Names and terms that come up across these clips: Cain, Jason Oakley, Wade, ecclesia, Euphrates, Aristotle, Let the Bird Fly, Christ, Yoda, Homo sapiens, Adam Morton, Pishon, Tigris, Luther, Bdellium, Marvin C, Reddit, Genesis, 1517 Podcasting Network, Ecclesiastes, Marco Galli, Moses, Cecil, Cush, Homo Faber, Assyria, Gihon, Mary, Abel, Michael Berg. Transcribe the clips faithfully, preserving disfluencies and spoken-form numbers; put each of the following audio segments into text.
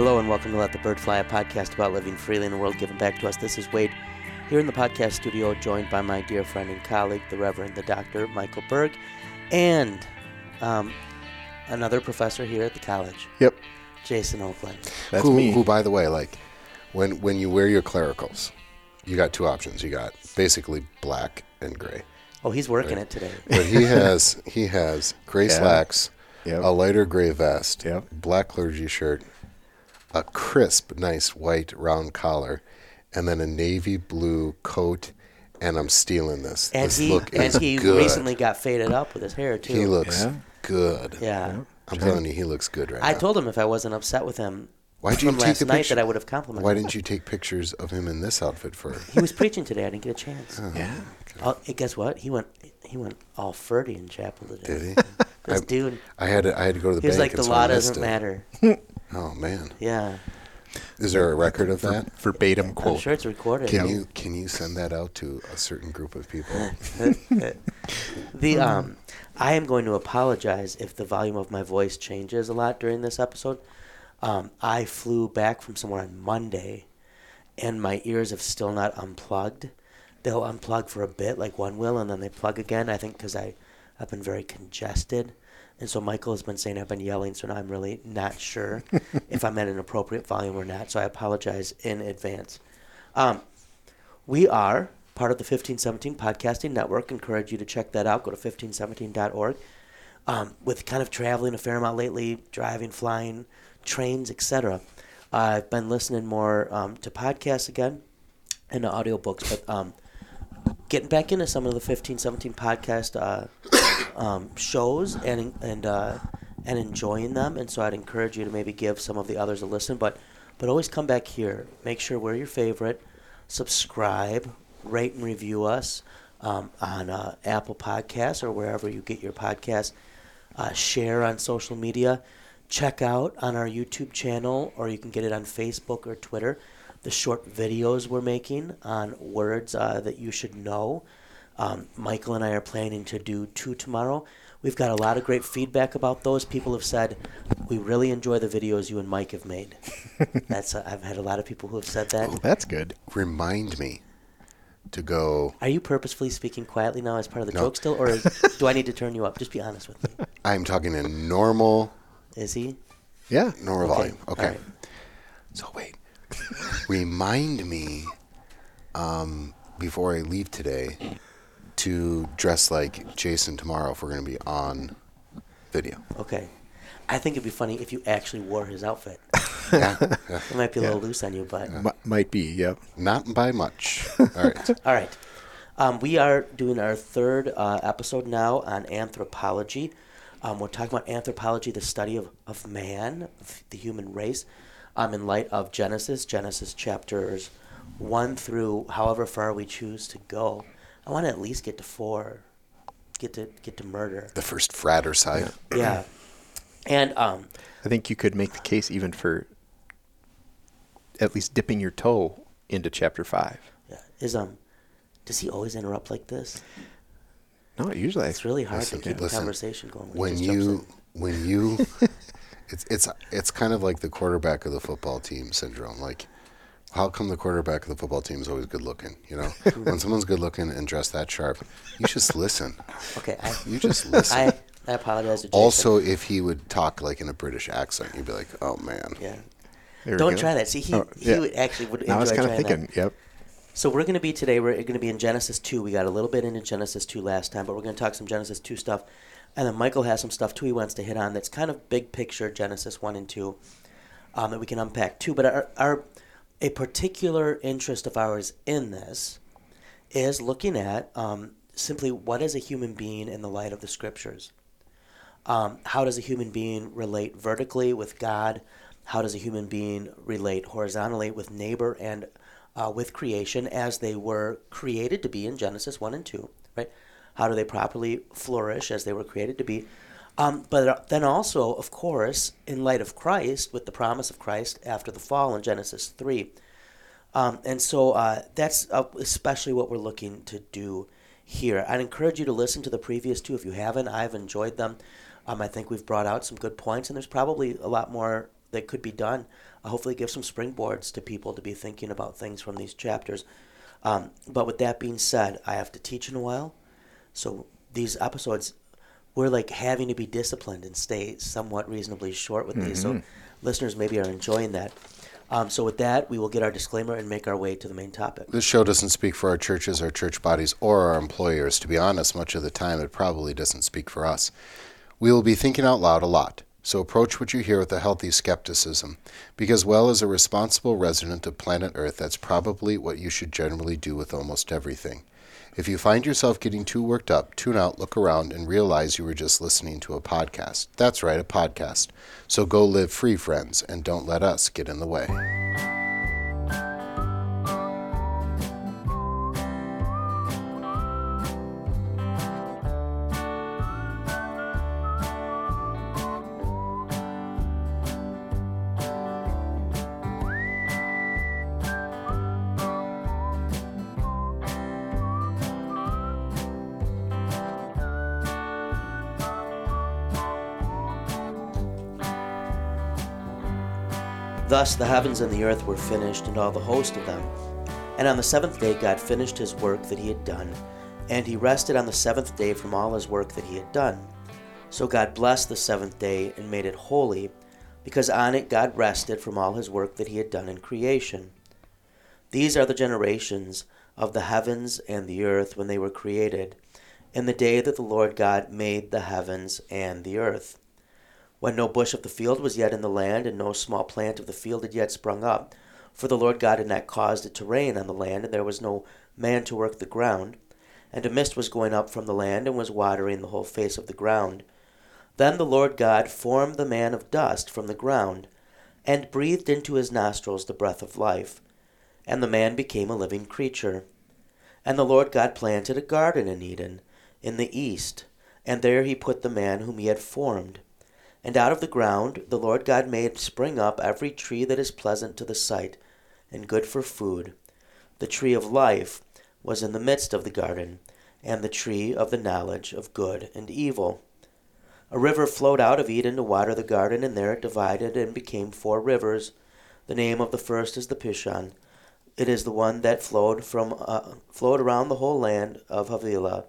Hello and welcome to Let the Bird Fly, a podcast about living freely in the world given back to us. This is Wade, here in the podcast studio, joined by my dear friend and colleague, the Reverend, the Doctor, Michael Berg, and um, another professor here at the college. Yep. Jason Oakley. That's who, me. Who, by the way, like, when, when you wear your clericals, you got two options. You got basically black and gray. Oh, he's working right? it today. But he has, he has gray yeah. slacks, yep. a lighter gray vest, yep. black clergy shirt, a crisp, nice white round collar, and then a navy blue coat, and I'm stealing this. And this he, look and is he good. Recently got faded up with his hair, too. He looks yeah. good. Yeah. yeah. I'm sure. telling you, he looks good right I now. I told him if I wasn't upset with him Why from you last night that I would have complimented Why him. Why didn't you take pictures of him in this outfit for him? He was preaching today. I didn't get a chance. Oh, yeah. Okay. Oh, and guess what? He went He went all Ferdy in chapel today. Did he? This I, dude. I had, to, I had to go to the he bank. He was like, the so law doesn't it. matter. Oh, man. Yeah. Is there a record of that? Verbatim quote. I'm sure it's recorded. Can yeah. you can you send that out to a certain group of people? the um, I am going to apologize if the volume of my voice changes a lot during this episode. Um, I flew back from somewhere on Monday, and my ears have still not unplugged. They'll unplug for a bit, like one will, and then they plug again, I think, because I've been very congested. And so Michael has been saying I've been yelling, so now I'm really not sure if I'm at an appropriate volume or not. So I apologize in advance. Um, we are part of the fifteen seventeen Podcasting Network. Encourage you to check that out. Go to fifteen seventeen dot org. Um, with kind of traveling a fair amount lately, driving, flying, trains, et cetera. Uh, I've been listening more um, to podcasts again and to audiobooks. But um, getting back into some of the fifteen seventeen podcast uh Um, shows and and uh, and enjoying them, and so I'd encourage you to maybe give some of the others a listen, but but always come back here. Make sure we're your favorite. Subscribe, rate and review us um, on uh, Apple Podcasts or wherever you get your podcasts. Uh, share on social media. Check out on our YouTube channel, or you can get it on Facebook or Twitter, the short videos we're making on words uh, that you should know. Um, Michael and I are planning to do two tomorrow. We've got a lot of great feedback about those. People have said, we really enjoy the videos you and Mike have made. That's uh, I've had a lot of people who have said that. Oh, that's good. Remind me to go. Are you purposefully speaking quietly now as part of the no. joke still, or is, do I need to turn you up? Just be honest with me. I'm talking in normal. Is he? Yeah, normal okay. volume. Okay. Right. So wait. Remind me um, before I leave today to dress like Jason tomorrow if we're going to be on video. Okay. I think it'd be funny if you actually wore his outfit. yeah. It might be a yeah. little loose on you, but... M- might be, yep. Not by much. All right. All right. Um, we are doing our third uh, episode now on anthropology. Um, we're talking about anthropology, the study of, of man, of the human race, um, in light of Genesis, Genesis chapters one through however far we choose to go. I want to at least get to four, get to get to murder. The first fratricide. Yeah. yeah. And um, I think you could make the case even for at least dipping your toe into chapter five. Yeah. Is um, does he always interrupt like this? No, usually. It's really hard listen, to keep listen, a conversation going. When, when you, when you, it's it's it's kind of like the quarterback of the football team syndrome, like. How come the quarterback of the football team is always good looking? You know, when someone's good looking and dressed that sharp, you just listen. Okay, I, you just listen. I, I apologize to Jason. Also, if he would talk like in a British accent, you'd be like, "Oh man." Yeah. Don't try that. See, he oh, yeah. he would actually would enjoy I was kind of thinking. That. Yep. So we're going to be today. We're going to be in Genesis two. We got a little bit into Genesis two last time, but we're going to talk some Genesis two stuff, and then Michael has some stuff too he wants to hit on that's kind of big picture Genesis one and two, um, that we can unpack too. But our our A particular interest of ours in this is looking at um, simply what is a human being in the light of the scriptures? Um, how does a human being relate vertically with God? How does a human being relate horizontally with neighbor and uh, with creation as they were created to be in Genesis one and two, right? How do they properly flourish as they were created to be? Um, but then also, of course, in light of Christ, with the promise of Christ after the fall in Genesis three. Um, and so uh, that's especially what we're looking to do here. I'd encourage you to listen to the previous two if you haven't. I've enjoyed them. Um, I think we've brought out some good points, and there's probably a lot more that could be done. Uh, hopefully give some springboards to people to be thinking about things from these chapters. Um, but with that being said, I have to teach in a while. So these episodes, we're like having to be disciplined and stay somewhat reasonably short with mm-hmm. these. So listeners maybe are enjoying that. Um, so with that, we will get our disclaimer and make our way to the main topic. This show doesn't speak for our churches, our church bodies, or our employers. To be honest, much of the time it probably doesn't speak for us. We will be thinking out loud a lot, so approach what you hear with a healthy skepticism, because, well, as a responsible resident of planet Earth, that's probably what you should generally do with almost everything. If you find yourself getting too worked up, tune out, look around, and realize you were just listening to a podcast. That's right, a podcast. So go live free, friends, and don't let us get in the way. Thus the heavens and the earth were finished, and all the host of them. And on the seventh day God finished his work that he had done, and he rested on the seventh day from all his work that he had done. So God blessed the seventh day and made it holy, because on it God rested from all his work that he had done in creation. These are the generations of the heavens and the earth when they were created, in the day that the Lord God made the heavens and the earth. When no bush of the field was yet in the land, and no small plant of the field had yet sprung up, for the Lord God had not caused it to rain on the land, and there was no man to work the ground. And a mist was going up from the land, and was watering the whole face of the ground. Then the Lord God formed the man of dust from the ground, and breathed into his nostrils the breath of life. And the man became a living creature. And the Lord God planted a garden in Eden, in the east, and there he put the man whom he had formed. And out of the ground the Lord God made spring up every tree that is pleasant to the sight and good for food. The tree of life was in the midst of the garden, and the tree of the knowledge of good and evil. A river flowed out of Eden to water the garden, and there it divided and became four rivers. The name of the first is the Pishon. It is the one that flowed from uh, flowed around the whole land of Havilah,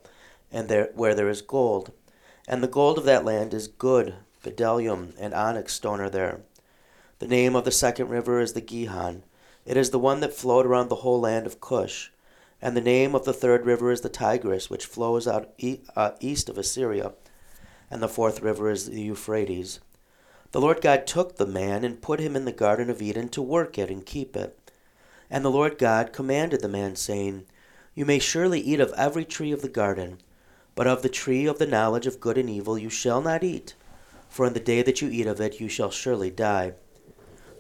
and there where there is gold. And the gold of that land is good. Bdellium and onyx stone are there. The name of the second river is the Gihon. It is the one that flowed around the whole land of Cush. And the name of the third river is the Tigris, which flows out e- uh, east of Assyria. And the fourth river is the Euphrates. The Lord God took the man and put him in the garden of Eden to work it and keep it. And the Lord God commanded the man, saying, "You may surely eat of every tree of the garden, but of the tree of the knowledge of good and evil you shall not eat. For in the day that you eat of it you shall surely die."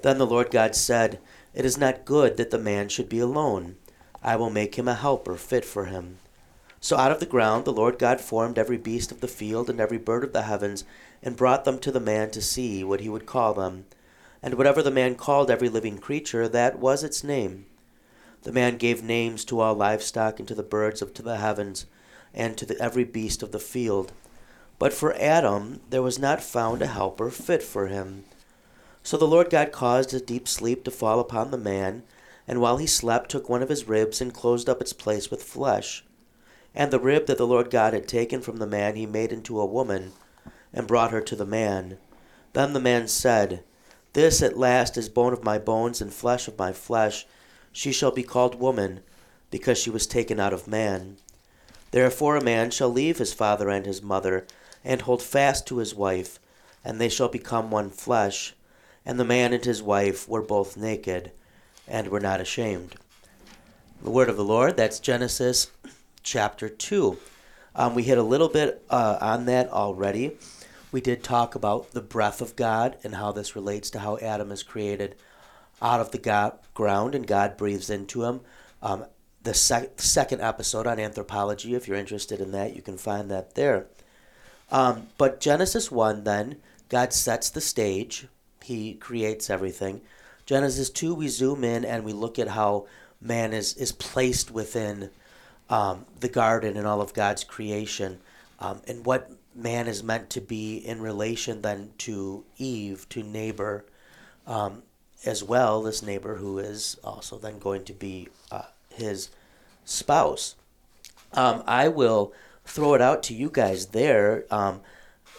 Then the Lord God said, "It is not good that the man should be alone. I will make him a helper fit for him." So out of the ground the Lord God formed every beast of the field and every bird of the heavens, and brought them to the man to see what he would call them. And whatever the man called every living creature, that was its name. The man gave names to all livestock, and to the birds of the heavens, and to the, every beast of the field. But for Adam there was not found a helper fit for him. So the Lord God caused a deep sleep to fall upon the man, and while he slept took one of his ribs and closed up its place with flesh. And the rib that the Lord God had taken from the man he made into a woman, and brought her to the man. Then the man said, "This at last is bone of my bones and flesh of my flesh. She shall be called woman, because she was taken out of man. Therefore a man shall leave his father and his mother, and hold fast to his wife, and they shall become one flesh. And the man and his wife were both naked, and were not ashamed." The word of the Lord. That's Genesis chapter two. Um, we hit a little bit uh, on that already. We did talk about the breath of God and how this relates to how Adam is created out of the God, ground, and God breathes into him. Um, the sec- second episode on anthropology, if you're interested in that, you can find that there. Um, but Genesis one, then, God sets the stage. He creates everything. Genesis two, we zoom in and we look at how man is, is placed within um, the garden and all of God's creation, um, and what man is meant to be in relation then to Eve, to neighbor, um, as well this neighbor who is also then going to be uh, his spouse. Um, I will throw it out to you guys there. Um,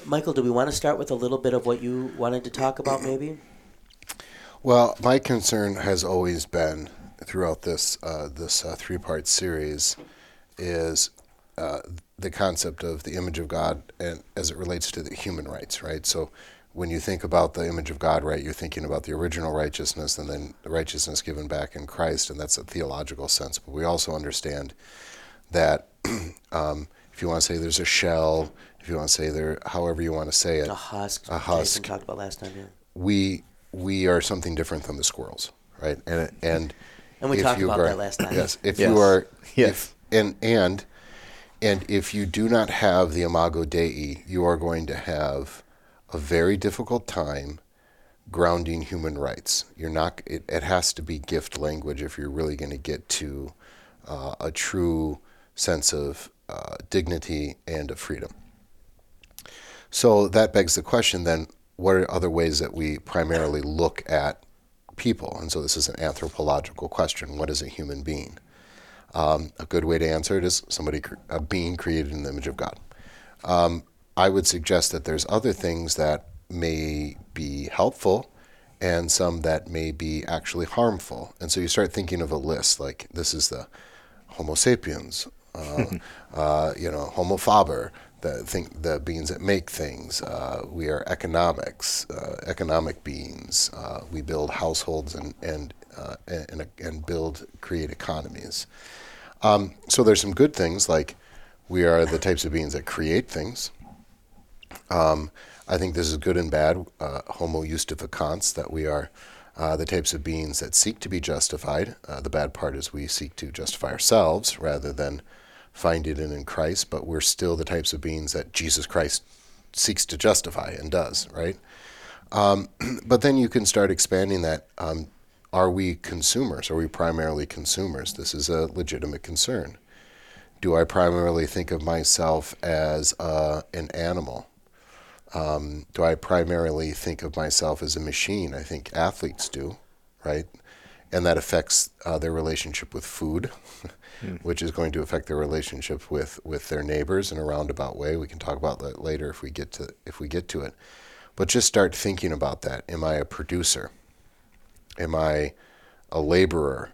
Michael, do we want to start with a little bit of what you wanted to talk about maybe? Well, my concern has always been throughout this uh, this uh, three-part series is uh, the concept of the image of God and as it relates to the human rights, right? So when you think about the image of God, right, you're thinking about the original righteousness and then the righteousness given back in Christ, and that's a theological sense. But we also understand that um, if you want to say there's a shell, if you want to say there, however you want to say it. A husk. A husk. Jason talked about last time, yeah. We, we are something different than the squirrels, right? And and and we talked about are, that last time. Yes. If yes. you are... Yes. If, and and... And if you do not have the imago dei, you are going to have a very difficult time grounding human rights. You're not. It, it has to be gift language if you're really going to get to uh, a true sense of uh, dignity and of freedom. So that begs the question then, what are other ways that we primarily look at people? And so this is an anthropological question. What is a human being? Um, a good way to answer it is somebody, cre- a being created in the image of God. Um, I would suggest that there's other things that may be helpful and some that may be actually harmful. And so you start thinking of a list, like this is the Homo sapiens, uh, uh, you know, Homo Faber, the thing, the beings that make things. Uh, we are economics, uh, economic beings. Uh, we build households and, and, uh, and, and build, create economies. Um, so there's some good things, like we are the types of beings that create things. Um, I think this is good and bad, uh, Homo Justificans, that we are uh, the types of beings that seek to be justified. Uh, the bad part is we seek to justify ourselves rather than find it in, in Christ, but we're still the types of beings that Jesus Christ seeks to justify and does, right? Um, but then you can start expanding that. Um, are we consumers? Are we primarily consumers? This is a legitimate concern. Do I primarily think of myself as uh, an animal? Um, do I primarily think of myself as a machine? I think athletes do, right? And that affects uh, their relationship with food, mm. which is going to affect their relationship with, with their neighbors in a roundabout way. We can talk about that later if we get to if we get to it. But just start thinking about that. Am I a producer? Am I a laborer?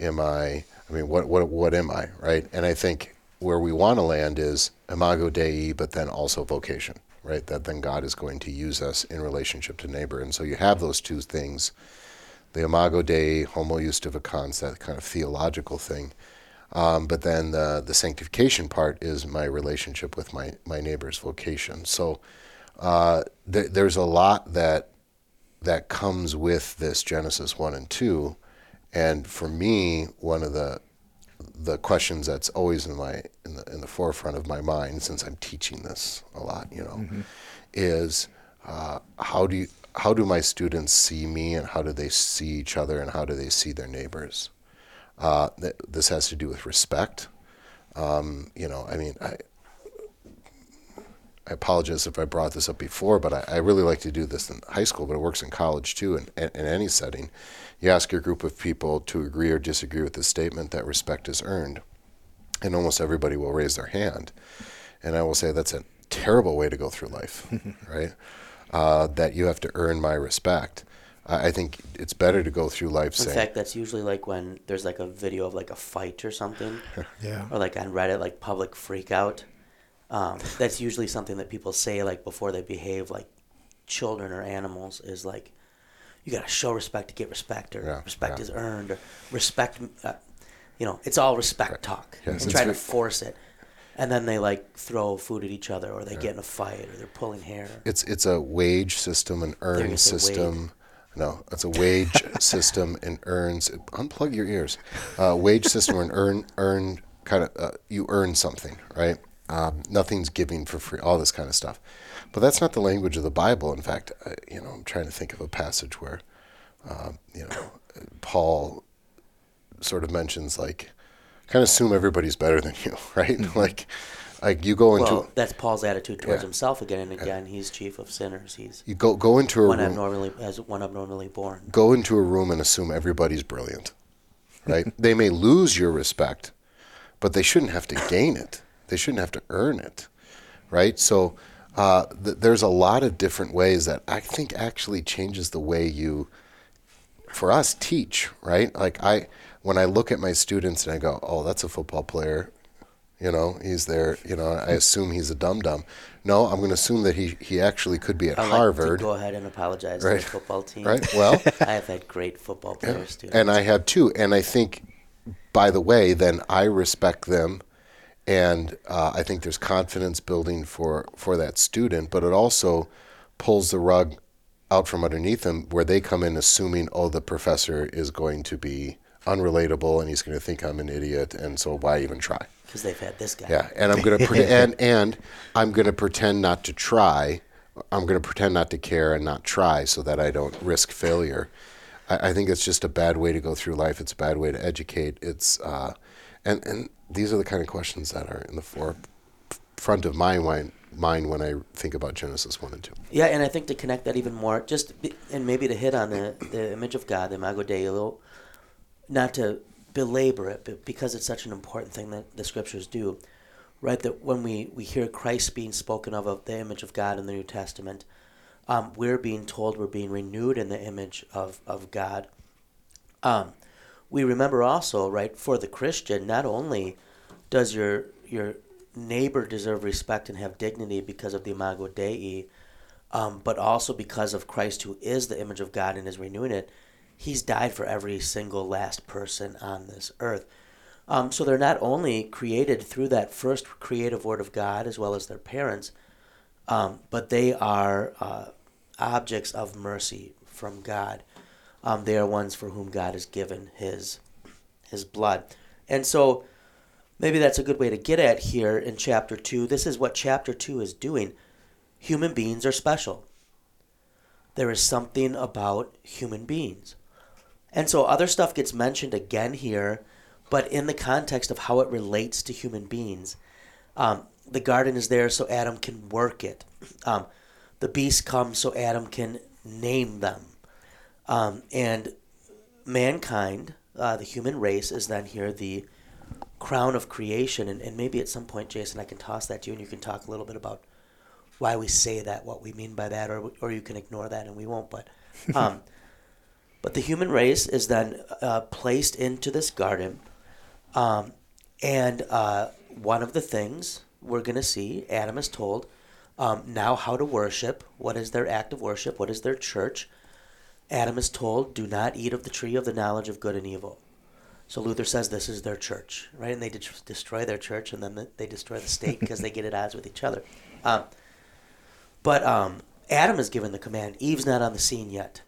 Am I, I mean, what what what am I, right? And I think where we want to land is imago dei, but then also vocation, right? That then God is going to use us in relationship to neighbor. And so you have those two things, the imago dei, Homo Justificans, that kind of theological thing. Um, but then the, the sanctification part is my relationship with my, my neighbor's vocation. So uh, th- there's a lot that that comes with this Genesis one and two. And for me, one of the the questions that's always in my in the in the forefront of my mind, since I'm teaching this a lot, you know, mm-hmm. is uh, how do you, how do my students see me, and how do they see each other, and how do they see their neighbors? Uh, th- this has to do with respect. Um, you know, I mean, I, I apologize if I brought this up before, but I, I really like to do this in high school, but it works in college too, and in, in any setting. You ask your group of people to agree or disagree with the statement that respect is earned, and almost everybody will raise their hand. And I will say that's a terrible way to go through life, right? Uh, that you have to earn my respect. Uh, I think it's better to go through life in saying... In fact, that's usually like when there's like a video of like a fight or something, yeah, or like on Reddit, like public freakout. Um, that's usually something that people say like before they behave like children or animals, is like, you got to show respect to get respect, or yeah, respect yeah. is earned, or respect, uh, you know, it's all respect right. talk, yes, and try to force it. And then they like throw food at each other, or they yeah. get in a fight, or they're pulling hair. It's it's a wage system, an earn system. No, it's a wage system and earns. Unplug your ears. Uh, wage system and earn earn kind of uh, you earn something, right? Um, nothing's giving for free. All this kind of stuff, but that's not the language of the Bible. In fact, I, you know, I'm trying to think of a passage where, um, you know, Paul sort of mentions like, kind of assume everybody's better than you, right? Like, Like you go into well, that's Paul's attitude towards yeah. himself again and again. Yeah. He's chief of sinners. He's you go go into a one room, abnormally as one abnormally born. Go into a room and assume everybody's brilliant, right? They may lose your respect, but they shouldn't have to gain it. They shouldn't have to earn it, right? So uh, th- there's a lot of different ways that I think actually changes the way you, for us, teach, right? Like I, when I look at my students and I go, oh, that's a football player. You know, he's there, you know, I assume he's a dum-dum. No, I'm going to assume that he, he actually could be at I'd Harvard. Like to go ahead and apologize right. to the football team. Right, well. I have had great football players, too. And I have, too. And I think, by the way, then I respect them. And uh, I think there's confidence building for, for that student. But it also pulls the rug out from underneath them where they come in assuming, oh, the professor is going to be unrelatable and he's going to think I'm an idiot. And so why even try? Because they've had this guy. Yeah, and I'm gonna pre- and and I'm gonna pretend not to try. I'm gonna pretend not to care and not try so that I don't risk failure. I, I think it's just a bad way to go through life. It's a bad way to educate. It's uh, and and these are the kind of questions that are in the forefront of my mind when I think about Genesis one and two. Yeah, and I think to connect that even more, just and maybe to hit on the the image of God, the imago dei, not to belabor it, but because it's such an important thing that the scriptures do, right? That when we, we hear Christ being spoken of, of the image of God in the New Testament, um, we're being told we're being renewed in the image of, of God. Um, we remember also, right, for the Christian, not only does your your neighbor deserve respect and have dignity because of the imago dei, um, but also because of Christ who is the image of God and is renewing it. He's died for every single last person on this earth. Um, so they're not only created through that first creative word of God as well as their parents, um, but they are uh, objects of mercy from God. Um, they are ones for whom God has given his, his blood. And so maybe that's a good way to get at here in chapter two. This is what chapter two is doing. Human beings are special. There is something about human beings. And so other stuff gets mentioned again here, but in the context of how it relates to human beings. Um, the garden is there so Adam can work it. Um, the beasts come so Adam can name them. Um, and mankind, uh, the human race, is then here the crown of creation. And, and maybe at some point, Jason, I can toss that to you and you can talk a little bit about why we say that, what we mean by that, or or you can ignore that and we won't. But, um, But the human race is then uh, placed into this garden, um, and uh, one of the things we're going to see, Adam is told, um, now how to worship, what is their act of worship, what is their church. Adam is told, do not eat of the tree of the knowledge of good and evil. So Luther says this is their church, right? And they de- destroy their church, and then they destroy the state because they get at odds with each other. Um, but um, Adam is given the command, Eve's not on the scene yet,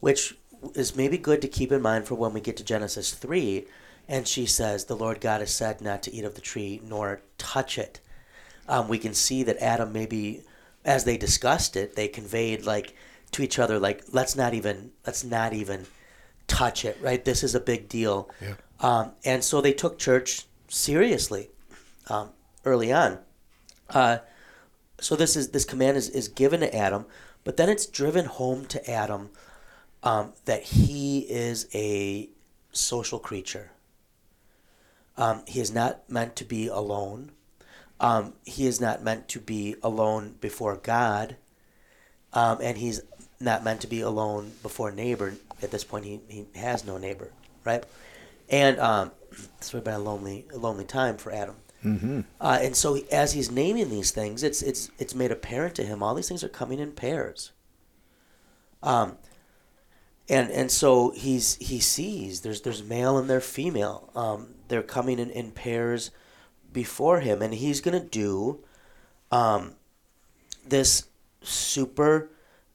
which is maybe good to keep in mind for when we get to Genesis three, and she says, the Lord God has said not to eat of the tree nor touch it. Um, we can see that Adam maybe, as they discussed it, they conveyed like to each other, like, let's not even, let's not even touch it, right? This is a big deal. Yeah. Um, and so they took church seriously um, early on. Uh, so this is this command is, is given to Adam, but then it's driven home to Adam Um, that he is a social creature. Um, he is not meant to be alone. Um, he is not meant to be alone before God. Um, and he's not meant to be alone before neighbor. At this point, he, he has no neighbor, right? And um, this would have been a lonely, a lonely time for Adam. Mm-hmm. Uh, and so as he's naming these things, it's, it's, it's made apparent to him all these things are coming in pairs. Um. And and so he's he sees there's there's male and there's female. Um, they're coming in, in pairs before him, and he's gonna do um, this super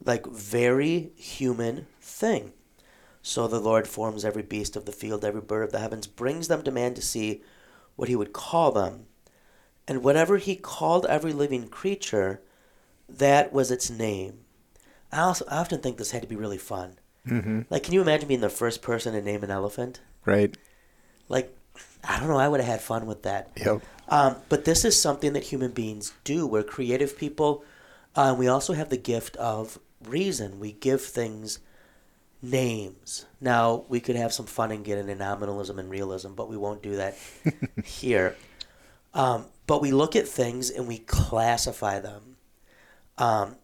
like very human thing. So the Lord forms every beast of the field, every bird of the heavens, brings them to man to see what he would call them, and whatever he called every living creature, that was its name. I also I often think this had to be really fun. Mm-hmm. Like, can you imagine being the first person to name an elephant? Right. Like, I don't know, I would have had fun with that. Yep. Um, but this is something that human beings do. We're creative people. Uh, we also have the gift of reason. We give things names. Now, we could have some fun and get into nominalism and realism, but we won't do that here. Um, but we look at things and we classify them. Um,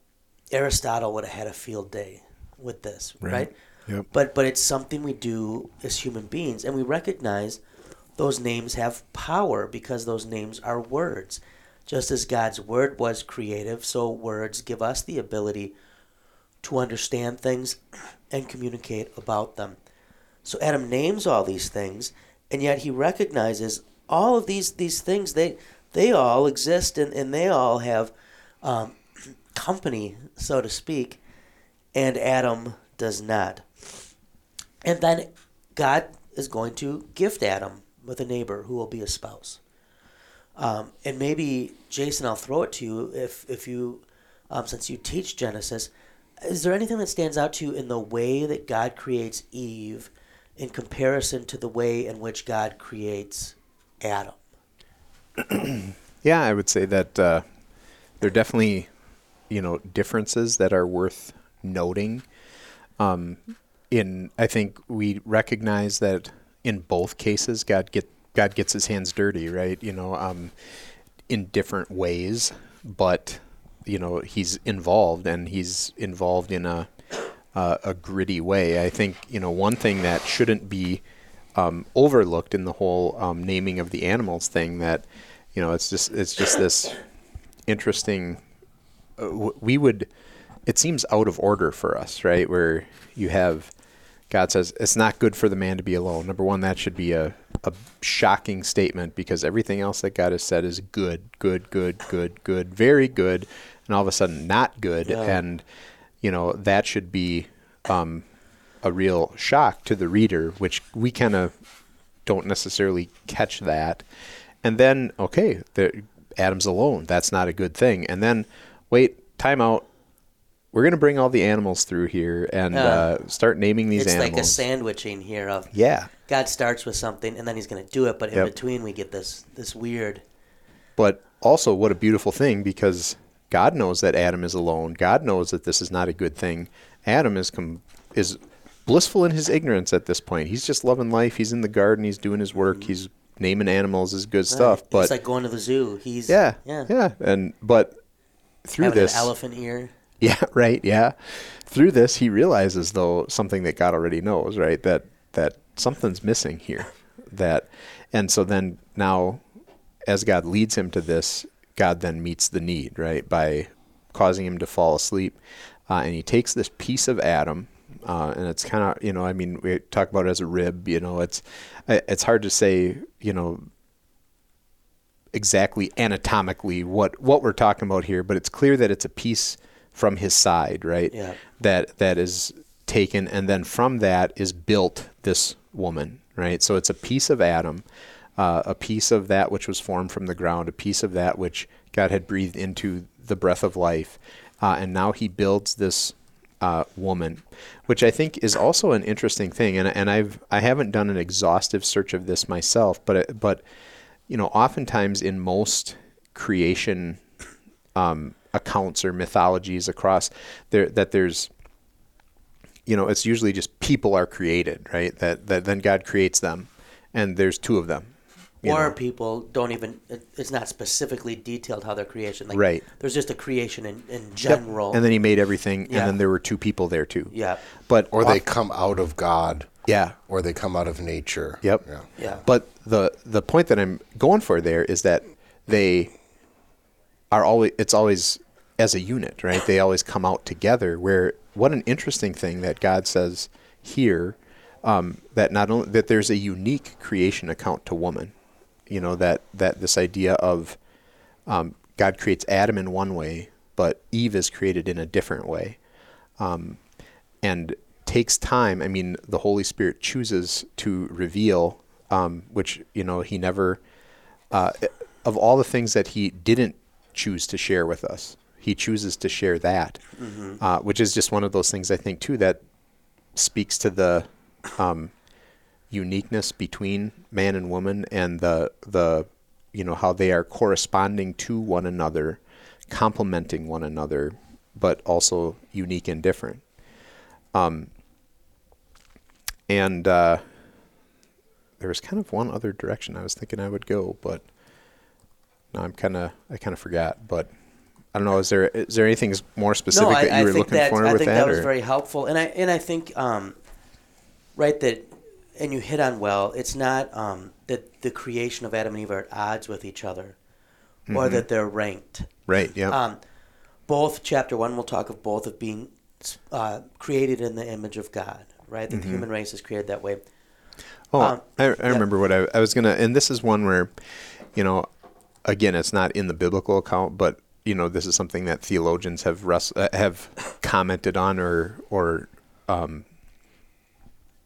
Aristotle would have had a field day with this, right? right? Yep. But but it's something we do as human beings, and we recognize those names have power because those names are words. Just as God's word was creative, so words give us the ability to understand things and communicate about them. So Adam names all these things, and yet he recognizes all of these these things. They they all exist, and, and they all have um, company, so to speak, and Adam does not. And then God is going to gift Adam with a neighbor who will be a spouse. Um, and maybe, Jason, I'll throw it to you, if, if you, um, since you teach Genesis, is there anything that stands out to you in the way that God creates Eve in comparison to the way in which God creates Adam? Yeah, I would say that uh, there are definitely, you know, differences that are worth noting. Um, in I think we recognize that in both cases, God get God gets his hands dirty, right? You know, um, in different ways, but you know, he's involved, and he's involved in a uh, a gritty way. I think, you know, one thing that shouldn't be um, overlooked in the whole um, naming of the animals thing, that, you know, it's just it's just this interesting. Uh, w- we would, it seems out of order for us, right? Where you have God says it's not good for the man to be alone. Number one, that should be a a shocking statement, because everything else that God has said is good, good, good, good, good, very good, and all of a sudden not good. Yeah. And, you know, that should be um, a real shock to the reader, which we kind of don't necessarily catch that. And then, okay, the, Adam's alone. That's not a good thing. And then, wait, time out. We're going to bring all the animals through here and uh, uh, start naming these it's animals. It's like a sandwiching here of yeah. God starts with something, and then he's going to do it, but in yep. between we get this this weird. But also, what a beautiful thing, because God knows that Adam is alone. God knows that this is not a good thing. Adam is com- is blissful in his ignorance at this point. He's just loving life. He's in the garden. He's doing his work. Mm-hmm. He's naming animals is good right. stuff. But it's like going to the zoo. He's yeah, yeah, yeah. And but through Having this an elephant ear. Yeah, right, yeah. Through this, he realizes, though, something that God already knows, right, that that something's missing here. That, and so then now, as God leads him to this, God then meets the need, right, by causing him to fall asleep. Uh, and he takes this piece of Adam, uh, and it's kind of, you know, I mean, we talk about it as a rib, you know, it's it's hard to say, you know, exactly anatomically what, what we're talking about here, but it's clear that it's a piece from his side, right? Yeah. That that is taken, and then from that is built this woman, right? So it's a piece of Adam, uh, a piece of that which was formed from the ground, a piece of that which God had breathed into the breath of life, uh, and now he builds this uh, woman, which I think is also an interesting thing. And and I've I haven't done an exhaustive search of this myself, but but you know, oftentimes in most creation. Um, accounts or mythologies across there, that there's, you know, it's usually just people are created, right? That, that then God creates them, and there's two of them. Or know. People don't even, it's not specifically detailed how they're creation. Like, right. There's just a creation in, in general. Yep. And then he made everything, yeah. and then there were two people there too. Yeah. But Or often, they come out of God. Yeah. Or they come out of nature. Yep. Yeah. yeah. But the, the point that I'm going for there is that they are always, it's always as a unit, right? They always come out together, where what an interesting thing that God says here, um, that not only that there's a unique creation account to woman, you know, that, that this idea of um, God creates Adam in one way, but Eve is created in a different way, um, and takes time. I mean, the Holy Spirit chooses to reveal, um, which, you know, he never, uh, of all the things that he didn't choose to share with us, he chooses to share that, mm-hmm. uh, which is just one of those things, I think, too, that speaks to the um, uniqueness between man and woman, and the the you know, how they are corresponding to one another, complementing one another, but also unique and different. Um, and uh, there was kind of one other direction I was thinking I would go, but now I'm kind of I kind of forgot. But I don't know. Is there is there anything more specific no, I, that you I were looking that, for I with that? I think that, that was or? very helpful, and I and I think um, right that. And you hit on well. It's not um, that the creation of Adam and Eve are at odds with each other, mm-hmm. or that they're ranked. Right. Yeah. Um, both chapter one will talk of both of being uh, created in the image of God. Right. That mm-hmm. the human race is created that way. Oh, um, I, I yeah. remember what I, I was gonna. And this is one where, you know, again, it's not in the biblical account, but you know, this is something that theologians have rest, uh, have commented on or or. Um,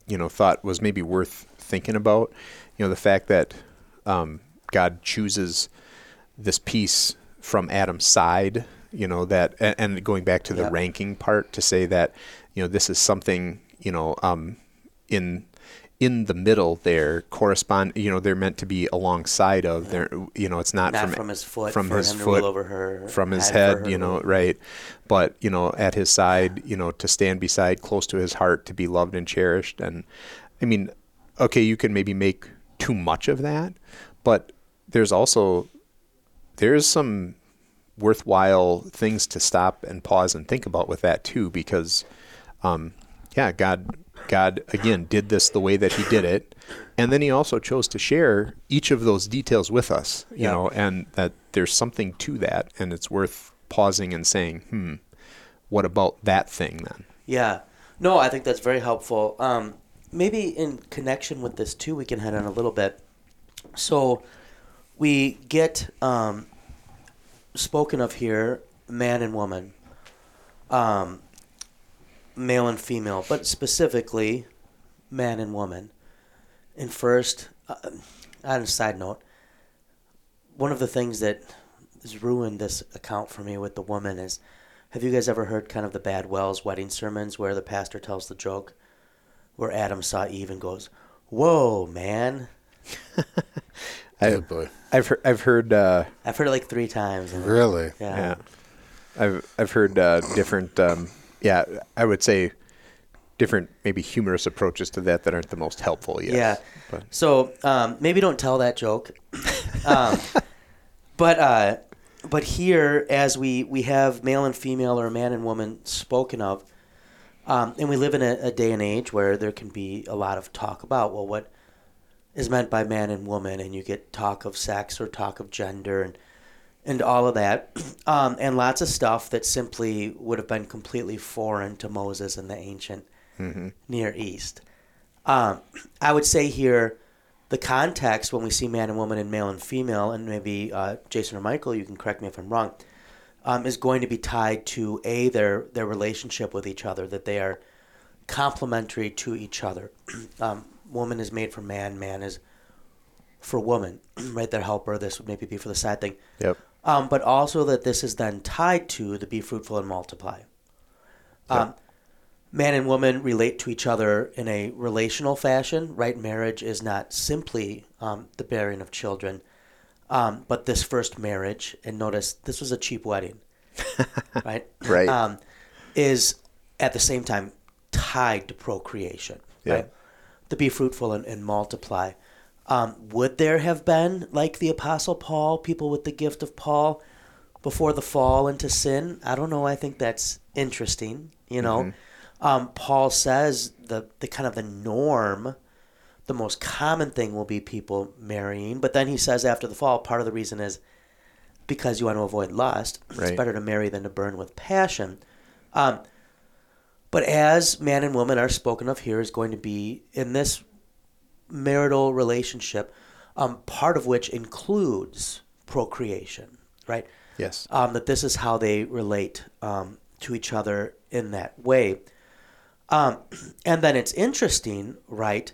you know, thought was maybe worth thinking about, you know, the fact that um, God chooses this piece from Adam's side, you know, that, and, and going back to the yeah. ranking part, to say that, you know, this is something, you know, um, in in the middle there correspond, you know, they're meant to be alongside of yeah. there, you know, it's not, not from, from his foot, from his foot, over her, from his head, head you know, room. Right. But, you know, at his side, you know, to stand beside, close to his heart, to be loved and cherished. And I mean, okay, you can maybe make too much of that, but there's also, there's some worthwhile things to stop and pause and think about with that too, because, um, yeah, God, God, again, did this the way that he did it. And then he also chose to share each of those details with us, you yeah. know, and that there's something to that. And it's worth pausing and saying, hmm, what about that thing then? Yeah. No, I think that's very helpful. Um, maybe in connection with this, too, we can head on a little bit. So we get um, spoken of here, man and woman. Um male and female, but specifically man and woman. And first, uh, on a side note, one of the things that has ruined this account for me with the woman is, have you guys ever heard kind of the Bad Wells wedding sermons where the pastor tells the joke where Adam saw Eve and goes, whoa, man. I, boy. I've heard, I've heard, uh, I've heard it like three times. Really? Yeah. yeah. I've, I've heard, uh, different, um, yeah, I would say different maybe humorous approaches to that that aren't the most helpful. Yes. Yeah. But. So um, maybe don't tell that joke. um, but uh, but here, as we, we have male and female or man and woman spoken of, um, and we live in a, a day and age where there can be a lot of talk about, well, what is meant by man and woman, and you get talk of sex or talk of gender and and all of that, um, and lots of stuff that simply would have been completely foreign to Moses and the ancient mm-hmm. Near East. Um, I would say here, the context when we see man and woman and male and female, and maybe uh, Jason or Michael, you can correct me if I'm wrong, um, is going to be tied to, A, their, their relationship with each other, that they are complementary to each other. um, woman is made for man, man is for woman, right? Their helper, this would maybe be for the side thing. Yep. Um, but also that this is then tied to the be fruitful and multiply. Um, yep. Man and woman relate to each other in a relational fashion, right? Marriage is not simply um, the bearing of children, um, but this first marriage, and notice this was a cheap wedding, right? Right. Um, is at the same time tied to procreation, yep. right? To be fruitful and, and multiply. Um, would there have been, like the Apostle Paul, people with the gift of Paul before the fall into sin? I don't know. I think that's interesting, you know. Mm-hmm. Um, Paul says the, the kind of the norm, the most common thing will be people marrying. But then he says after the fall, part of the reason is because you want to avoid lust. Right. It's better to marry than to burn with passion. Um, but as man and woman are spoken of here is going to be in this marital relationship, um, part of which includes procreation, right? Yes. Um, that this is how they relate um, to each other in that way. Um, and then it's interesting, right,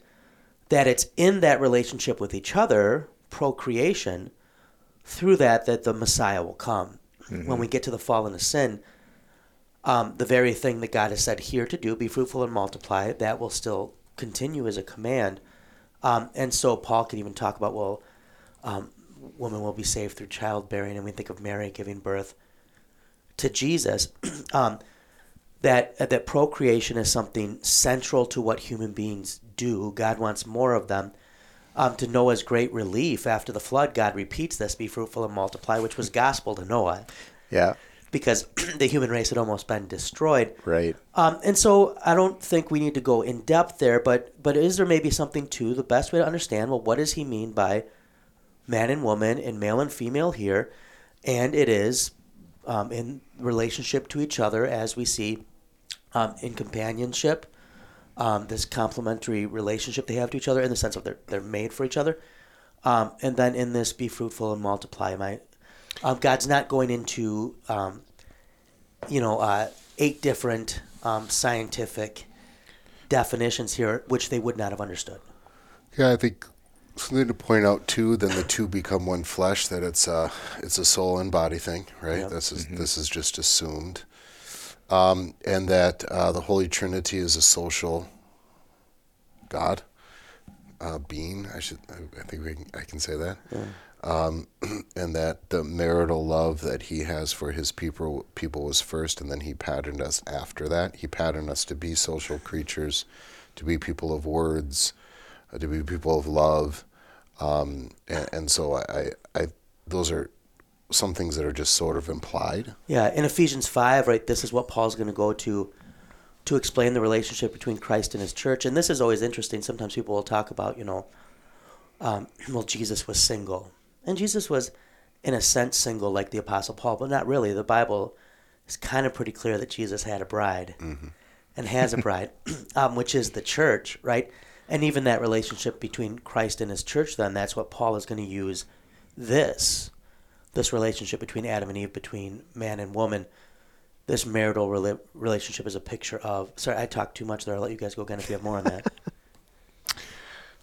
that it's in that relationship with each other, procreation, through that that the Messiah will come. Mm-hmm. When we get to the fall into sin, um, the very thing that God has said here to do, be fruitful and multiply, that will still continue as a command. Um, and so Paul could even talk about, well, um, woman will be saved through childbearing, and we think of Mary giving birth to Jesus. um, that that procreation is something central to what human beings do. God wants more of them. Um, to Noah's great relief, after the flood, God repeats this, be fruitful and multiply, which was gospel to Noah. Yeah. Because the human race had almost been destroyed. Right. Um, and so I don't think we need to go in depth there, but but is there maybe something to the best way to understand, well, what does he mean by man and woman and male and female here? And it is um, in relationship to each other, as we see um, in companionship, um, this complementary relationship they have to each other in the sense of they're, they're made for each other. Um, and then in this be fruitful and multiply. Am I... Um, God's not going into, um, you know, uh, eight different um, scientific definitions here, which they would not have understood. Yeah, I think something to point out too. Then the two become one flesh. That it's a it's a soul and body thing, right? Yep. This is mm-hmm. this is just assumed, um, and that uh, the Holy Trinity is a social God uh, being. I should. I, I think we can, I can say that. Yeah. Um, and that the marital love that he has for his people people was first, and then he patterned us after that. He patterned us to be social creatures, to be people of words, uh, to be people of love. Um, and, and so I, I, I, those are some things that are just sort of implied. Yeah, in Ephesians five, right, this is what Paul's going to go to to explain the relationship between Christ and his church. And this is always interesting. Sometimes people will talk about, you know, um, well, Jesus was single. And Jesus was, in a sense, single like the Apostle Paul, but not really. The Bible is kind of pretty clear that Jesus had a bride mm-hmm. and has a bride, um, which is the church, right? And even that relationship between Christ and his church, then, that's what Paul is going to use this, this relationship between Adam and Eve, between man and woman. This marital rela- relationship is a picture of... Sorry, I talked too much there. I'll let you guys go again if you have more on that.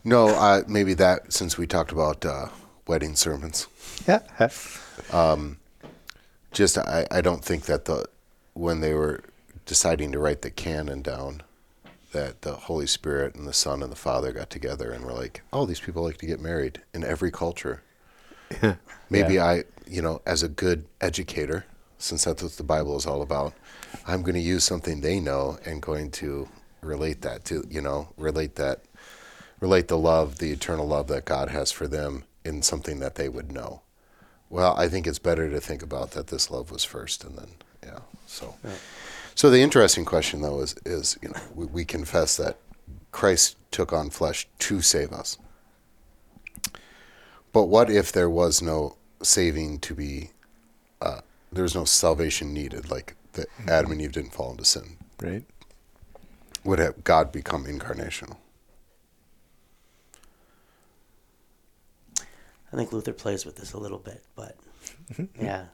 No, uh, maybe that, since we talked about... Uh, wedding sermons. Yeah. um, just, I, I don't think that the when they were deciding to write the canon down, that the Holy Spirit and the Son and the Father got together and were like, oh, these people like to get married in every culture. Maybe yeah. I, you know, as a good educator, since that's what the Bible is all about, I'm going to use something they know and going to relate that to, you know, relate that, relate the love, the eternal love that God has for them in something that they would know. Well, I think it's better to think about that this love was first, and then yeah. So, right. so the interesting question though is is you know we, we confess that Christ took on flesh to save us. But what if there was no saving to be? Uh, there's no salvation needed. Like the mm-hmm. Adam and Eve didn't fall into sin. Right. Would have God become incarnational? I think Luther plays with this a little bit, but yeah.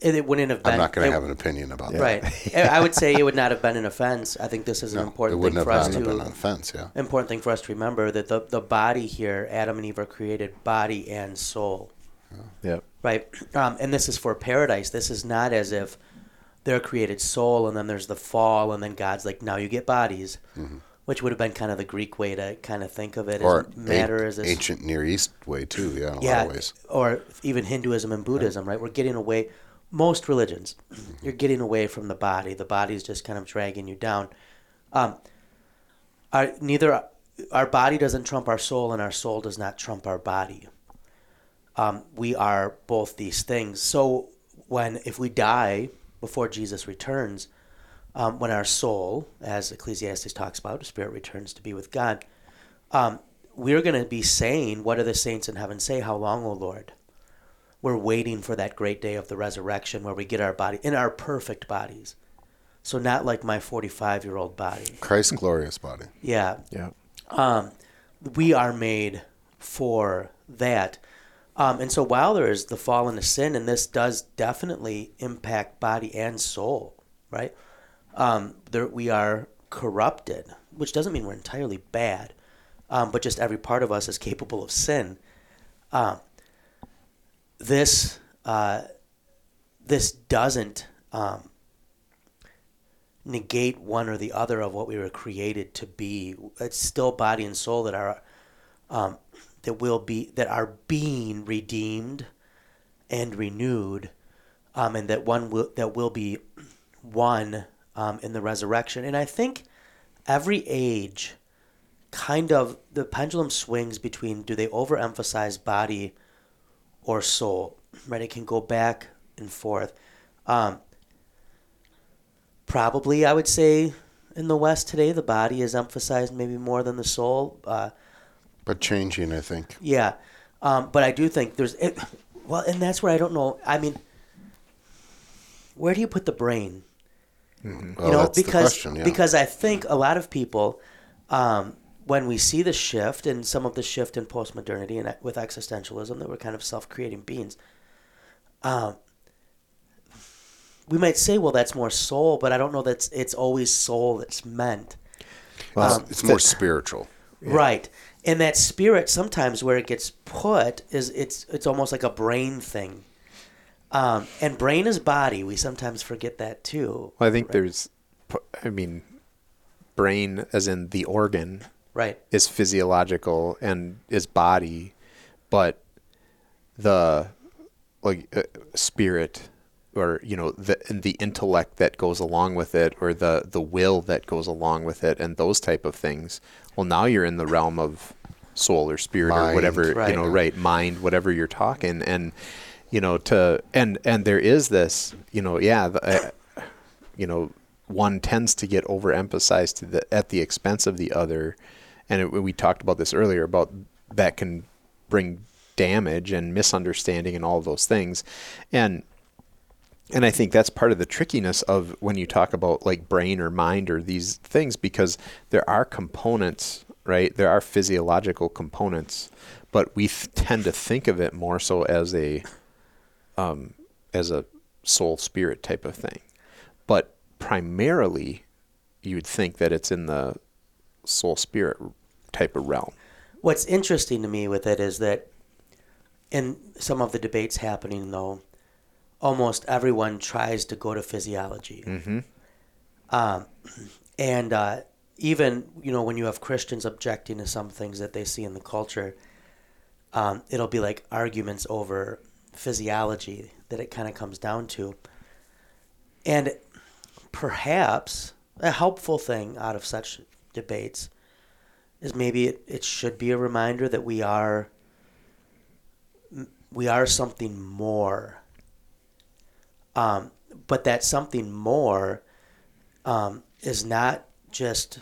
And it wouldn't have been... I'm not going to have an opinion about yeah. that. Right. I would say it would not have been an offense. I think this is an no, important thing for us to... It wouldn't have been an offense, yeah. Important thing for us to remember that the, the body here, Adam and Eve are created body and soul. Oh. Yep. Right? Um, and this is for paradise. This is not as if they're created soul and then there's the fall and then God's like, now you get bodies. Mm-hmm. Which would have been kind of the Greek way to kind of think of it. Or as matter a- as this... ancient Near East way too, yeah, in a yeah, lot of ways. Or even Hinduism and Buddhism, right? right? We're getting away, most religions, mm-hmm. you're getting away from the body. The body's just kind of dragging you down. Um, our, neither our body doesn't trump our soul, and our soul does not trump our body. Um, we are both these things. So when if we die before Jesus returns, Um, when our soul, as Ecclesiastes talks about, the spirit returns to be with God, um, we're going to be saying, what do the saints in heaven say? How long, O Lord? We're waiting for that great day of the resurrection where we get our body, in our perfect bodies. So not like my forty-five-year-old body. Christ's glorious body. Yeah. Yeah. Um, we are made for that. Um, and so while there is the fall into sin, and this does definitely impact body and soul, right? Um, there, we are corrupted, which doesn't mean we're entirely bad, um, but just every part of us is capable of sin. Um, this uh, this doesn't um, negate one or the other of what we were created to be. It's still body and soul that are um, that will be that are being redeemed and renewed, um, and that one will that will be one um, in the resurrection. And I think every age, kind of the pendulum swings between do they overemphasize body or soul, right? It can go back and forth. Um, Probably, I would say, in the West today, the body is emphasized maybe more than the soul. Uh, but changing, I think. Yeah. Um, but I do think there's... It, well, and that's where I don't know. I mean, where do you put the brain? Mm-hmm. Well, you know, that's because, the question, yeah. Because I think a lot of people, um, when we see the shift, and some of the shift in postmodernity and with existentialism, that we're kind of self-creating beings... Um, we might say, well, that's more soul, but I don't know that it's always soul that's meant. Well, um, it's more the, spiritual. Yeah. Right. And that spirit, sometimes where it gets put, is it's it's almost like a brain thing. Um, and brain is body. We sometimes forget that too. Well, I think right? there's, I mean, brain as in the organ right. is physiological and is body, but the like uh, spirit... or, you know, the the intellect that goes along with it, or the, the will that goes along with it, and those type of things. Well, now you're in the realm of soul or spirit mind, or whatever, right. you know, right, mind, whatever you're talking. And, you know, to and, and there is this, you know, yeah, the, uh, you know, one tends to get overemphasized to the, at the expense of the other. And it, we talked about this earlier, about that can bring damage and misunderstanding and all those things. And, And I think that's part of the trickiness of when you talk about like brain or mind or these things, because there are components, right? There are physiological components, but we f- tend to think of it more so as a, um, as a soul spirit type of thing. But primarily you would think that it's in the soul spirit type of realm. What's interesting to me with it is that in some of the debates happening though, almost everyone tries to go to physiology. Mm-hmm. Um, and uh, even, you know, when you have Christians objecting to some things that they see in the culture, um, it'll be like arguments over physiology that it kind of comes down to. And perhaps a helpful thing out of such debates is maybe it, it should be a reminder that we are we are something more. Um, but that something more um, is not just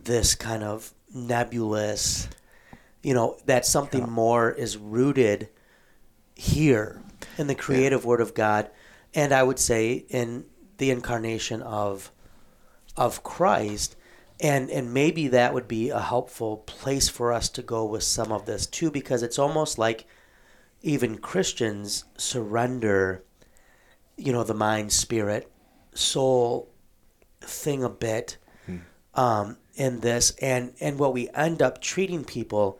this kind of nebulous, you know, that something yeah. more is rooted here in the creative yeah. word of God. And I would say in the incarnation of of Christ. And, and maybe that would be a helpful place for us to go with some of this too, because it's almost like even Christians surrender, you know, the mind, spirit, soul thing a bit hmm. um, in this. And, and what we end up treating people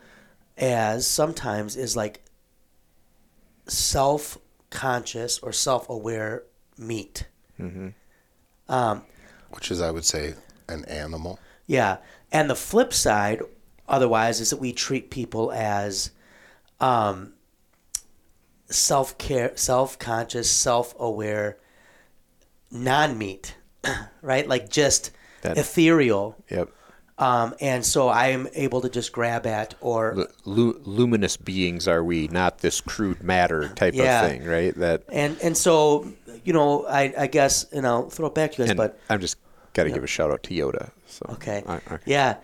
as sometimes is like self-conscious or self-aware meat. Mm-hmm. Um, Which is, I would say, an animal. Yeah. And the flip side, otherwise, is that we treat people as... Um, self-care, self-conscious, self-aware, non-meat, right? Like just that, ethereal. Yep. Um, and so I am able to just grab at or... L- lu- luminous beings are we, not this crude matter type yeah. of thing, right? That And and so, you know, I, I guess, and I'll throw it back to you guys, but... I'm just got to give know. a shout out to Yoda. So. Okay. Right, okay. Yeah.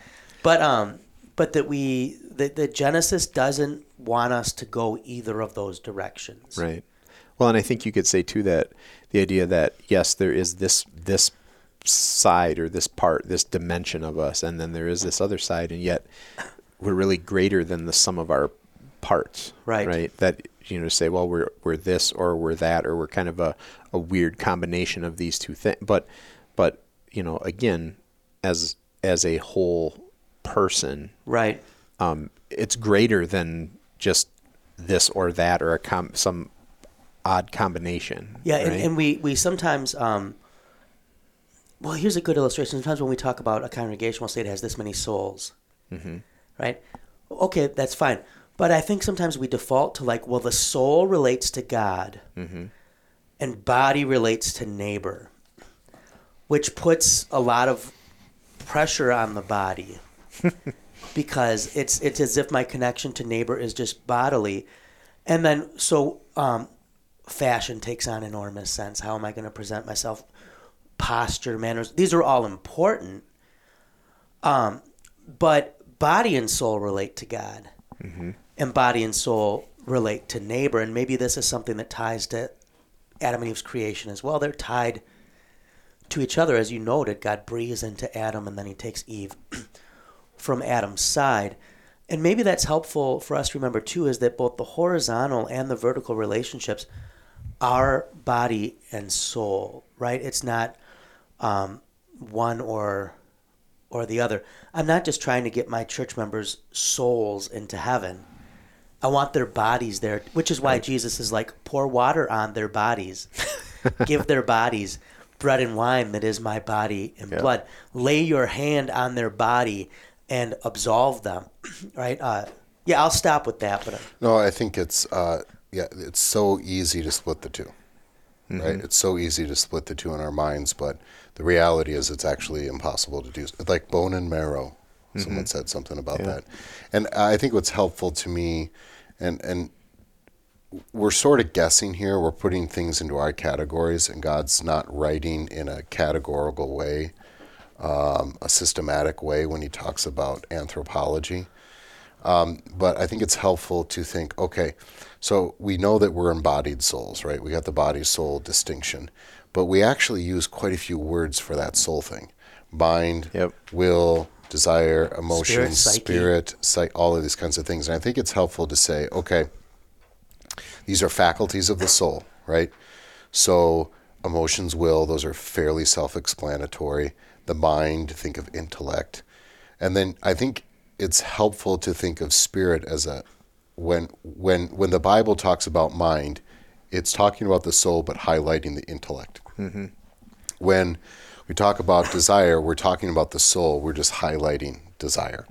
But um, but that we... That the Genesis doesn't want us to go either of those directions. Right. Well, and I think you could say too that the idea that yes, there is this this side or this part, this dimension of us, and then there is this other side, and yet we're really greater than the sum of our parts. Right. Right. That, you know, say, well, we're we're this or we're that, or we're kind of a, a weird combination of these two things. But but, you know, again, as as a whole person. Right. Um, it's greater than just this or that or a com- some odd combination. Yeah, right? and, and we, we sometimes um, well, here's a good illustration. Sometimes when we talk about a congregation, we'll say it has this many souls, mm-hmm. right? Okay, that's fine. But I think sometimes we default to like, well, the soul relates to God mm-hmm. and body relates to neighbor, which puts a lot of pressure on the body because it's it's as if my connection to neighbor is just bodily. And then so um, fashion takes on enormous sense. How am I going to present myself? Posture, manners, these are all important. Um, but body and soul relate to God. Mm-hmm. And body and soul relate to neighbor. And maybe this is something that ties to Adam and Eve's creation as well. They're tied to each other. As you noted, God breathes into Adam and then he takes Eve from Adam's side. And maybe that's helpful for us to remember too, is that both the horizontal and the vertical relationships are body and soul, right? It's not um, one or or the other. I'm not just trying to get my church members' souls into heaven. I want their bodies there, which is why Jesus is like, pour water on their bodies. Give their bodies bread and wine that is my body and yeah. blood. Lay your hand on their body and absolve them, right? Uh, yeah, I'll stop with that. But I'm... No, I think it's, uh, yeah, it's so easy to split the two, mm-hmm. right? It's so easy to split the two in our minds, but the reality is it's actually impossible to do. Like bone and marrow, mm-hmm. someone said something about yeah. that. And I think what's helpful to me, and and we're sort of guessing here, we're putting things into our categories, and God's not writing in a categorical way, um, a systematic way when he talks about anthropology. Um, but I think it's helpful to think, okay, so we know that we're embodied souls, right? We got the body-soul distinction. But we actually use quite a few words for that soul thing. Mind, yep. will, desire, emotion, spirit, psyche, all of these kinds of things. And I think it's helpful to say, okay, these are faculties of the soul, right? So emotions, will, those are fairly self-explanatory. The mind, think of intellect. And then I think it's helpful to think of spirit as a, when when when the Bible talks about mind, it's talking about the soul but highlighting the intellect. Mm-hmm. When we talk about desire, we're talking about the soul, we're just highlighting desire.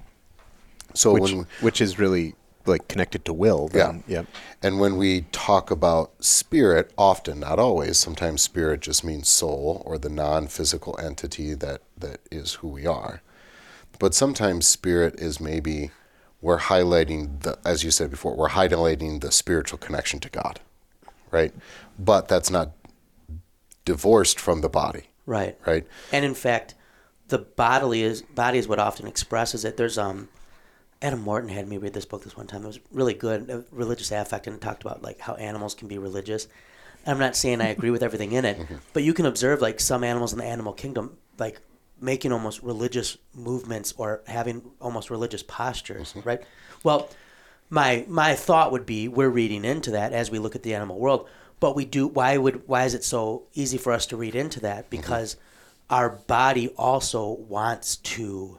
So which, when we, which is really like connected to will. Then. Yeah. Yep. And when we talk about spirit, often, not always, sometimes spirit just means soul or the non-physical entity that, that is who we are. But sometimes spirit is maybe we're highlighting the, as you said before, we're highlighting the spiritual connection to God, right? But that's not divorced from the body, right? Right. And in fact, the bodily is body is what often expresses it. There's um, Adam Morton had me read this book this one time. It was really good, Religious Affect, and it talked about like how animals can be religious. I'm not saying I agree with everything in it, mm-hmm. but you can observe like some animals in the animal kingdom, like. Making almost religious movements or having almost religious postures, mm-hmm. right? Well, my my thought would be we're reading into that as we look at the animal world, but we do. Why would why is it so easy for us to read into that? Because mm-hmm. our body also wants to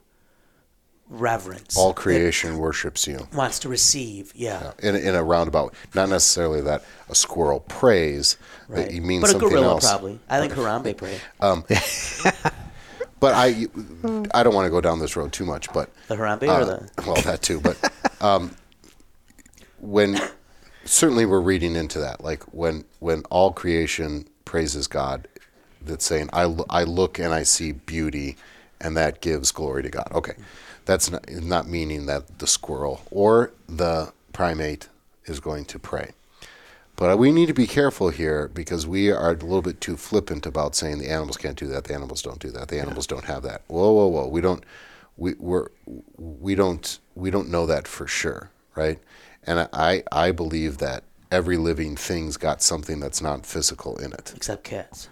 reverence. All creation it worships you. Wants to receive, yeah. yeah. In in a roundabout, not necessarily that a squirrel prays. Right. That you mean but something gorilla, else. But a gorilla probably. I think Harambe prayed. Um, But I, I don't want to go down this road too much. But the Harambe uh, or the well, that too. But um, when certainly we're reading into that, like when when all creation praises God, that's saying I, I look and I see beauty, and that gives glory to God. Okay, that's not, not meaning that the squirrel or the primate is going to pray. But we need to be careful here because we are a little bit too flippant about saying the animals can't do that, the animals don't do that, the animals yeah. don't have that. Whoa, whoa, whoa! We don't, we we're, we don't, we don't know that for sure, right? And I, I believe that every living thing's got something that's not physical in it, except cats.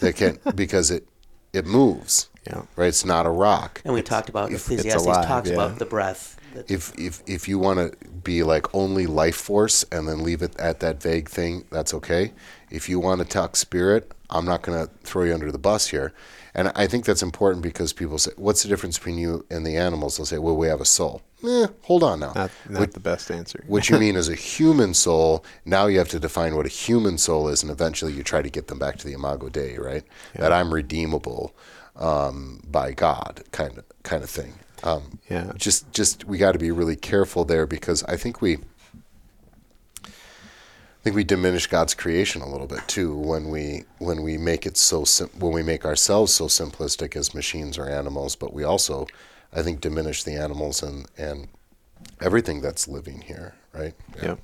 They can't because it, it moves. Yeah, right. It's not a rock. And we it's, talked about if, Ecclesiastes alive, talks yeah. about the breath. If if if you want to be like only life force and then leave it at that vague thing, that's okay. If you want to talk spirit, I'm not going to throw you under the bus here. And I think that's important because people say, what's the difference between you and the animals? They'll say, well, we have a soul. Eh, hold on now. Not, not what, the best answer. What you mean is a human soul. Now you have to define what a human soul is, and eventually you try to get them back to the imago dei, right? Yeah. That I'm redeemable um, by God kind of kind of thing. Um, yeah. Just, just we got to be really careful there because I think we... I think we diminish God's creation a little bit too when we when we make it so sim- when we make ourselves so simplistic as machines or animals, but we also, I think, diminish the animals and, and everything that's living here, right? Yeah, yeah.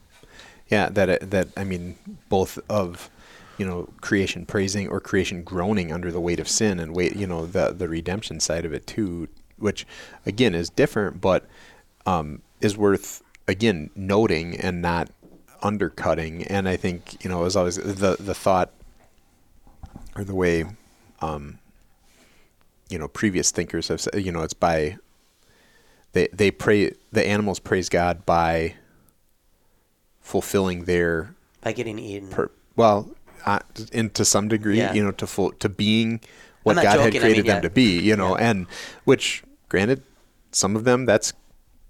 yeah that that I mean, both of you know creation praising or creation groaning under the weight of sin and weight, you know, the the redemption side of it too, which again is different, but um, is worth again noting and not undercutting. And I think, you know, it was always the, the thought or the way, um, you know, previous thinkers have said, you know, it's by, they, they pray, the animals praise God by fulfilling their, by getting eaten. Per, well, uh, and to some degree, yeah. you know, to full, to being what God joking. had created I mean, them yeah. to be, you know, yeah. and which granted some of them, that's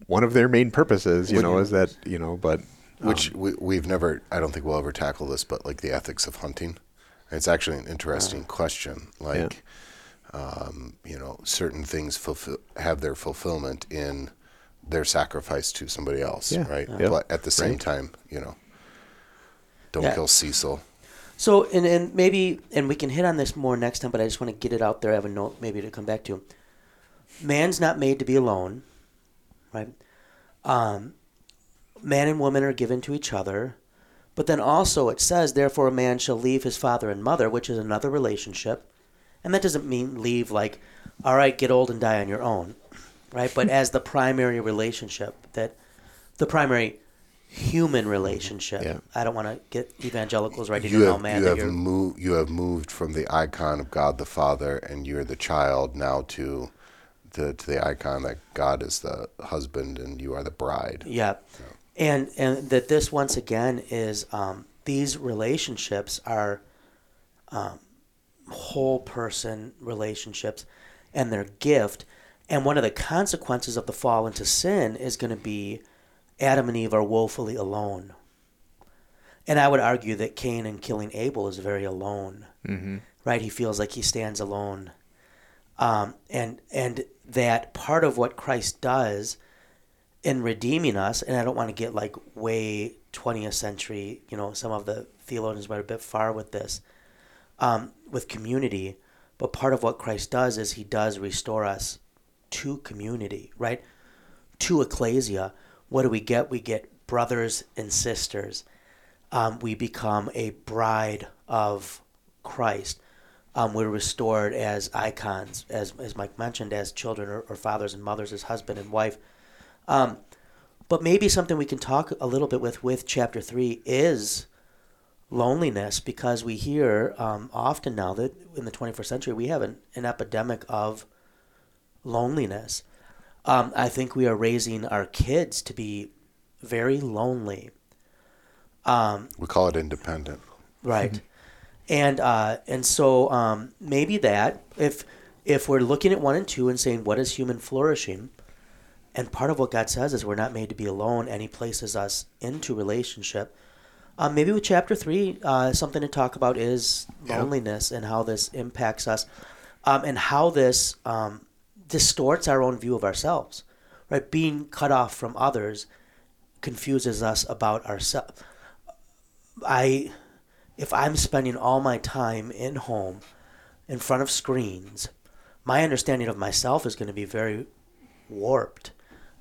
one of their main purposes, you Wouldn't know, you? is that, you know, but Which um, we, we've never, I don't think we'll ever tackle this, but like the ethics of hunting. It's actually an interesting uh, question. Like, yeah. um, you know, certain things fulfill, have their fulfillment in their sacrifice to somebody else, yeah. right? Yeah. But at the same right. time, you know, don't yeah. kill Cecil. So, and, and maybe, and we can hit on this more next time, but I just want to get it out there. I have a note maybe to come back to. Man's not made to be alone, right? Um. Man and woman are given to each other, but then also it says, therefore a man shall leave his father and mother, which is another relationship. And that doesn't mean leave like, all right, get old and die on your own, right? But as the primary relationship, that the primary human relationship. Yeah. I don't want to get evangelicals ready you to have, know, man. You have, moved, you have moved from the icon of God the Father and you're the child now to... To, to the icon that God is the husband and you are the bride. Yeah. So. And and that this once again is um, these relationships are um, whole person relationships and their gift. And one of the consequences of the fall into sin is going to be Adam and Eve are woefully alone. And I would argue that Cain and killing Abel is very alone, mm-hmm. right? He feels like he stands alone. Um, and and that part of what Christ does in redeeming us, and I don't want to get like way twentieth century, you know, some of the theologians went a bit far with this, um, with community, but part of what Christ does is he does restore us to community, right? To ecclesia. What do we get? We get brothers and sisters. Um, we become a bride of Christ. Um, we're restored as icons, as as Mike mentioned, as children or, or fathers and mothers, as husband and wife. Um, but maybe something we can talk a little bit with with chapter three is loneliness, because we hear um, often now that in the twenty-first century we have an, an epidemic of loneliness. Um, I think we are raising our kids to be very lonely. Um, we call it independent. Right. Mm-hmm. And uh, and so um, maybe that, if if we're looking at one and two and saying, what is human flourishing? And part of what God says is we're not made to be alone, and he places us into relationship. Um, maybe with chapter three, uh, something to talk about is loneliness yeah. and how this impacts us um, and how this um, distorts our own view of ourselves. Right? Being cut off from others confuses us about ourselves. I... If I'm spending all my time in home, in front of screens, my understanding of myself is going to be very warped.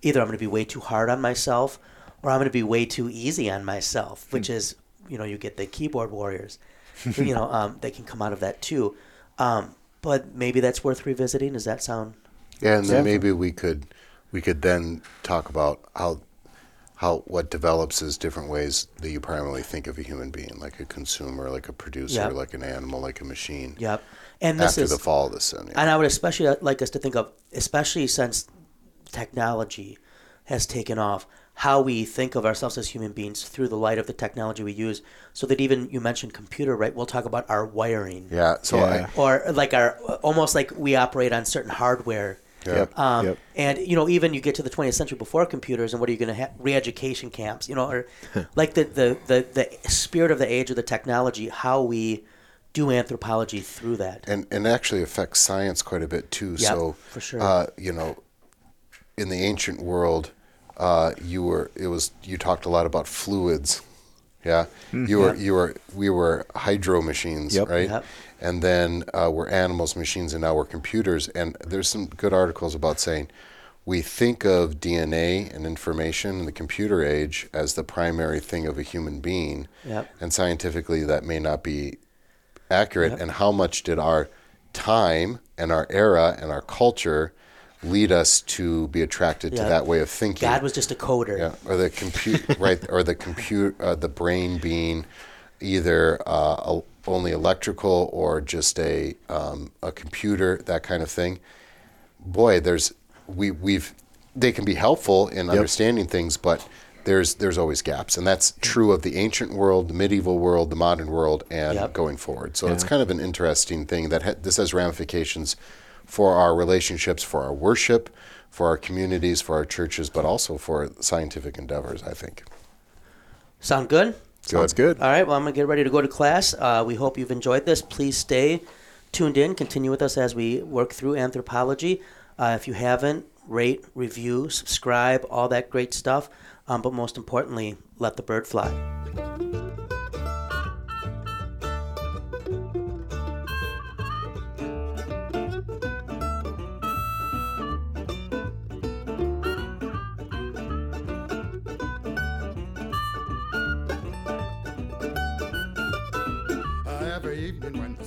Either I'm going to be way too hard on myself, or I'm going to be way too easy on myself, which is, you know, you get the keyboard warriors, you know, um, they can come out of that too. Um, but maybe that's worth revisiting. Does that sound? Yeah, and then maybe we could, we could then talk about how. How what develops is different ways that you primarily think of a human being, like a consumer, like a producer, yep. like an animal, like a machine. Yep. And this after is, the fall of the sin. Yeah. And I would especially like us to think of, especially since technology has taken off, how we think of ourselves as human beings through the light of the technology we use, so that even you mentioned computer, right? We'll talk about our wiring. Yeah. So yeah. I, or like our, almost like we operate on certain hardware. Yep. Um, yep. And, you know, even you get to the twentieth century before computers, and what are you going to have? Re-education camps, you know, or like the, the, the, the spirit of the age of the technology, how we do anthropology through that. And and actually affects science quite a bit too. Yep, so, for sure. uh, you know, in the ancient world, Uh, you were. It was. You talked a lot about fluids. Yeah. You were. Yep. You were. We were hydro machines, yep. right? Yep. And then uh, we're animals, machines, and now we're computers. And there's some good articles about saying we think of D N A and information in the computer age as the primary thing of a human being. Yep. And scientifically, that may not be accurate. Yep. And how much did our time and our era and our culture lead us to be attracted yeah. to that way of thinking? God was just a coder. Yeah. Or the compute, right? Or the compute, uh, the brain being either uh, a, only electrical or just a um, a computer, that kind of thing. Boy, there's we we've they can be helpful in yep. understanding things, but there's there's always gaps, and that's true of the ancient world, the medieval world, the modern world, and yep. going forward. So yeah. it's kind of an interesting thing that ha- this has ramifications for our relationships, for our worship, for our communities, for our churches, but also for scientific endeavors, I think. Sound good? good. Sounds good. All right, well, I'm going to get ready to go to class. Uh, we hope you've enjoyed this. Please stay tuned in. Continue with us as we work through anthropology. Uh, if you haven't, rate, review, subscribe, all that great stuff. Um, but most importantly, let the bird fly.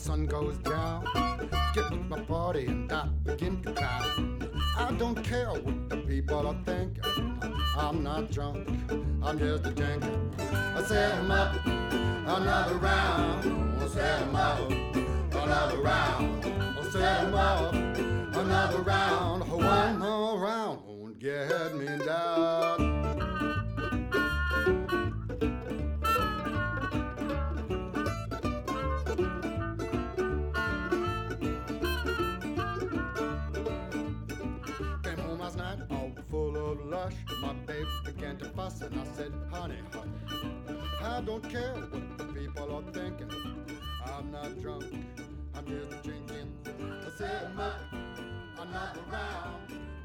Sun goes down, get with my party and I begin to clown. I don't care what the people are thinking. I'm not drunk, I'm just a drinker. I set 'em up, another round. I set 'em up, another round. I set 'em up, another round. One more round won't get me down. My babe began to fuss and I said, honey, hush. I don't care what the people are thinking. I'm not drunk, I'm just drinking. I said, I'm not around.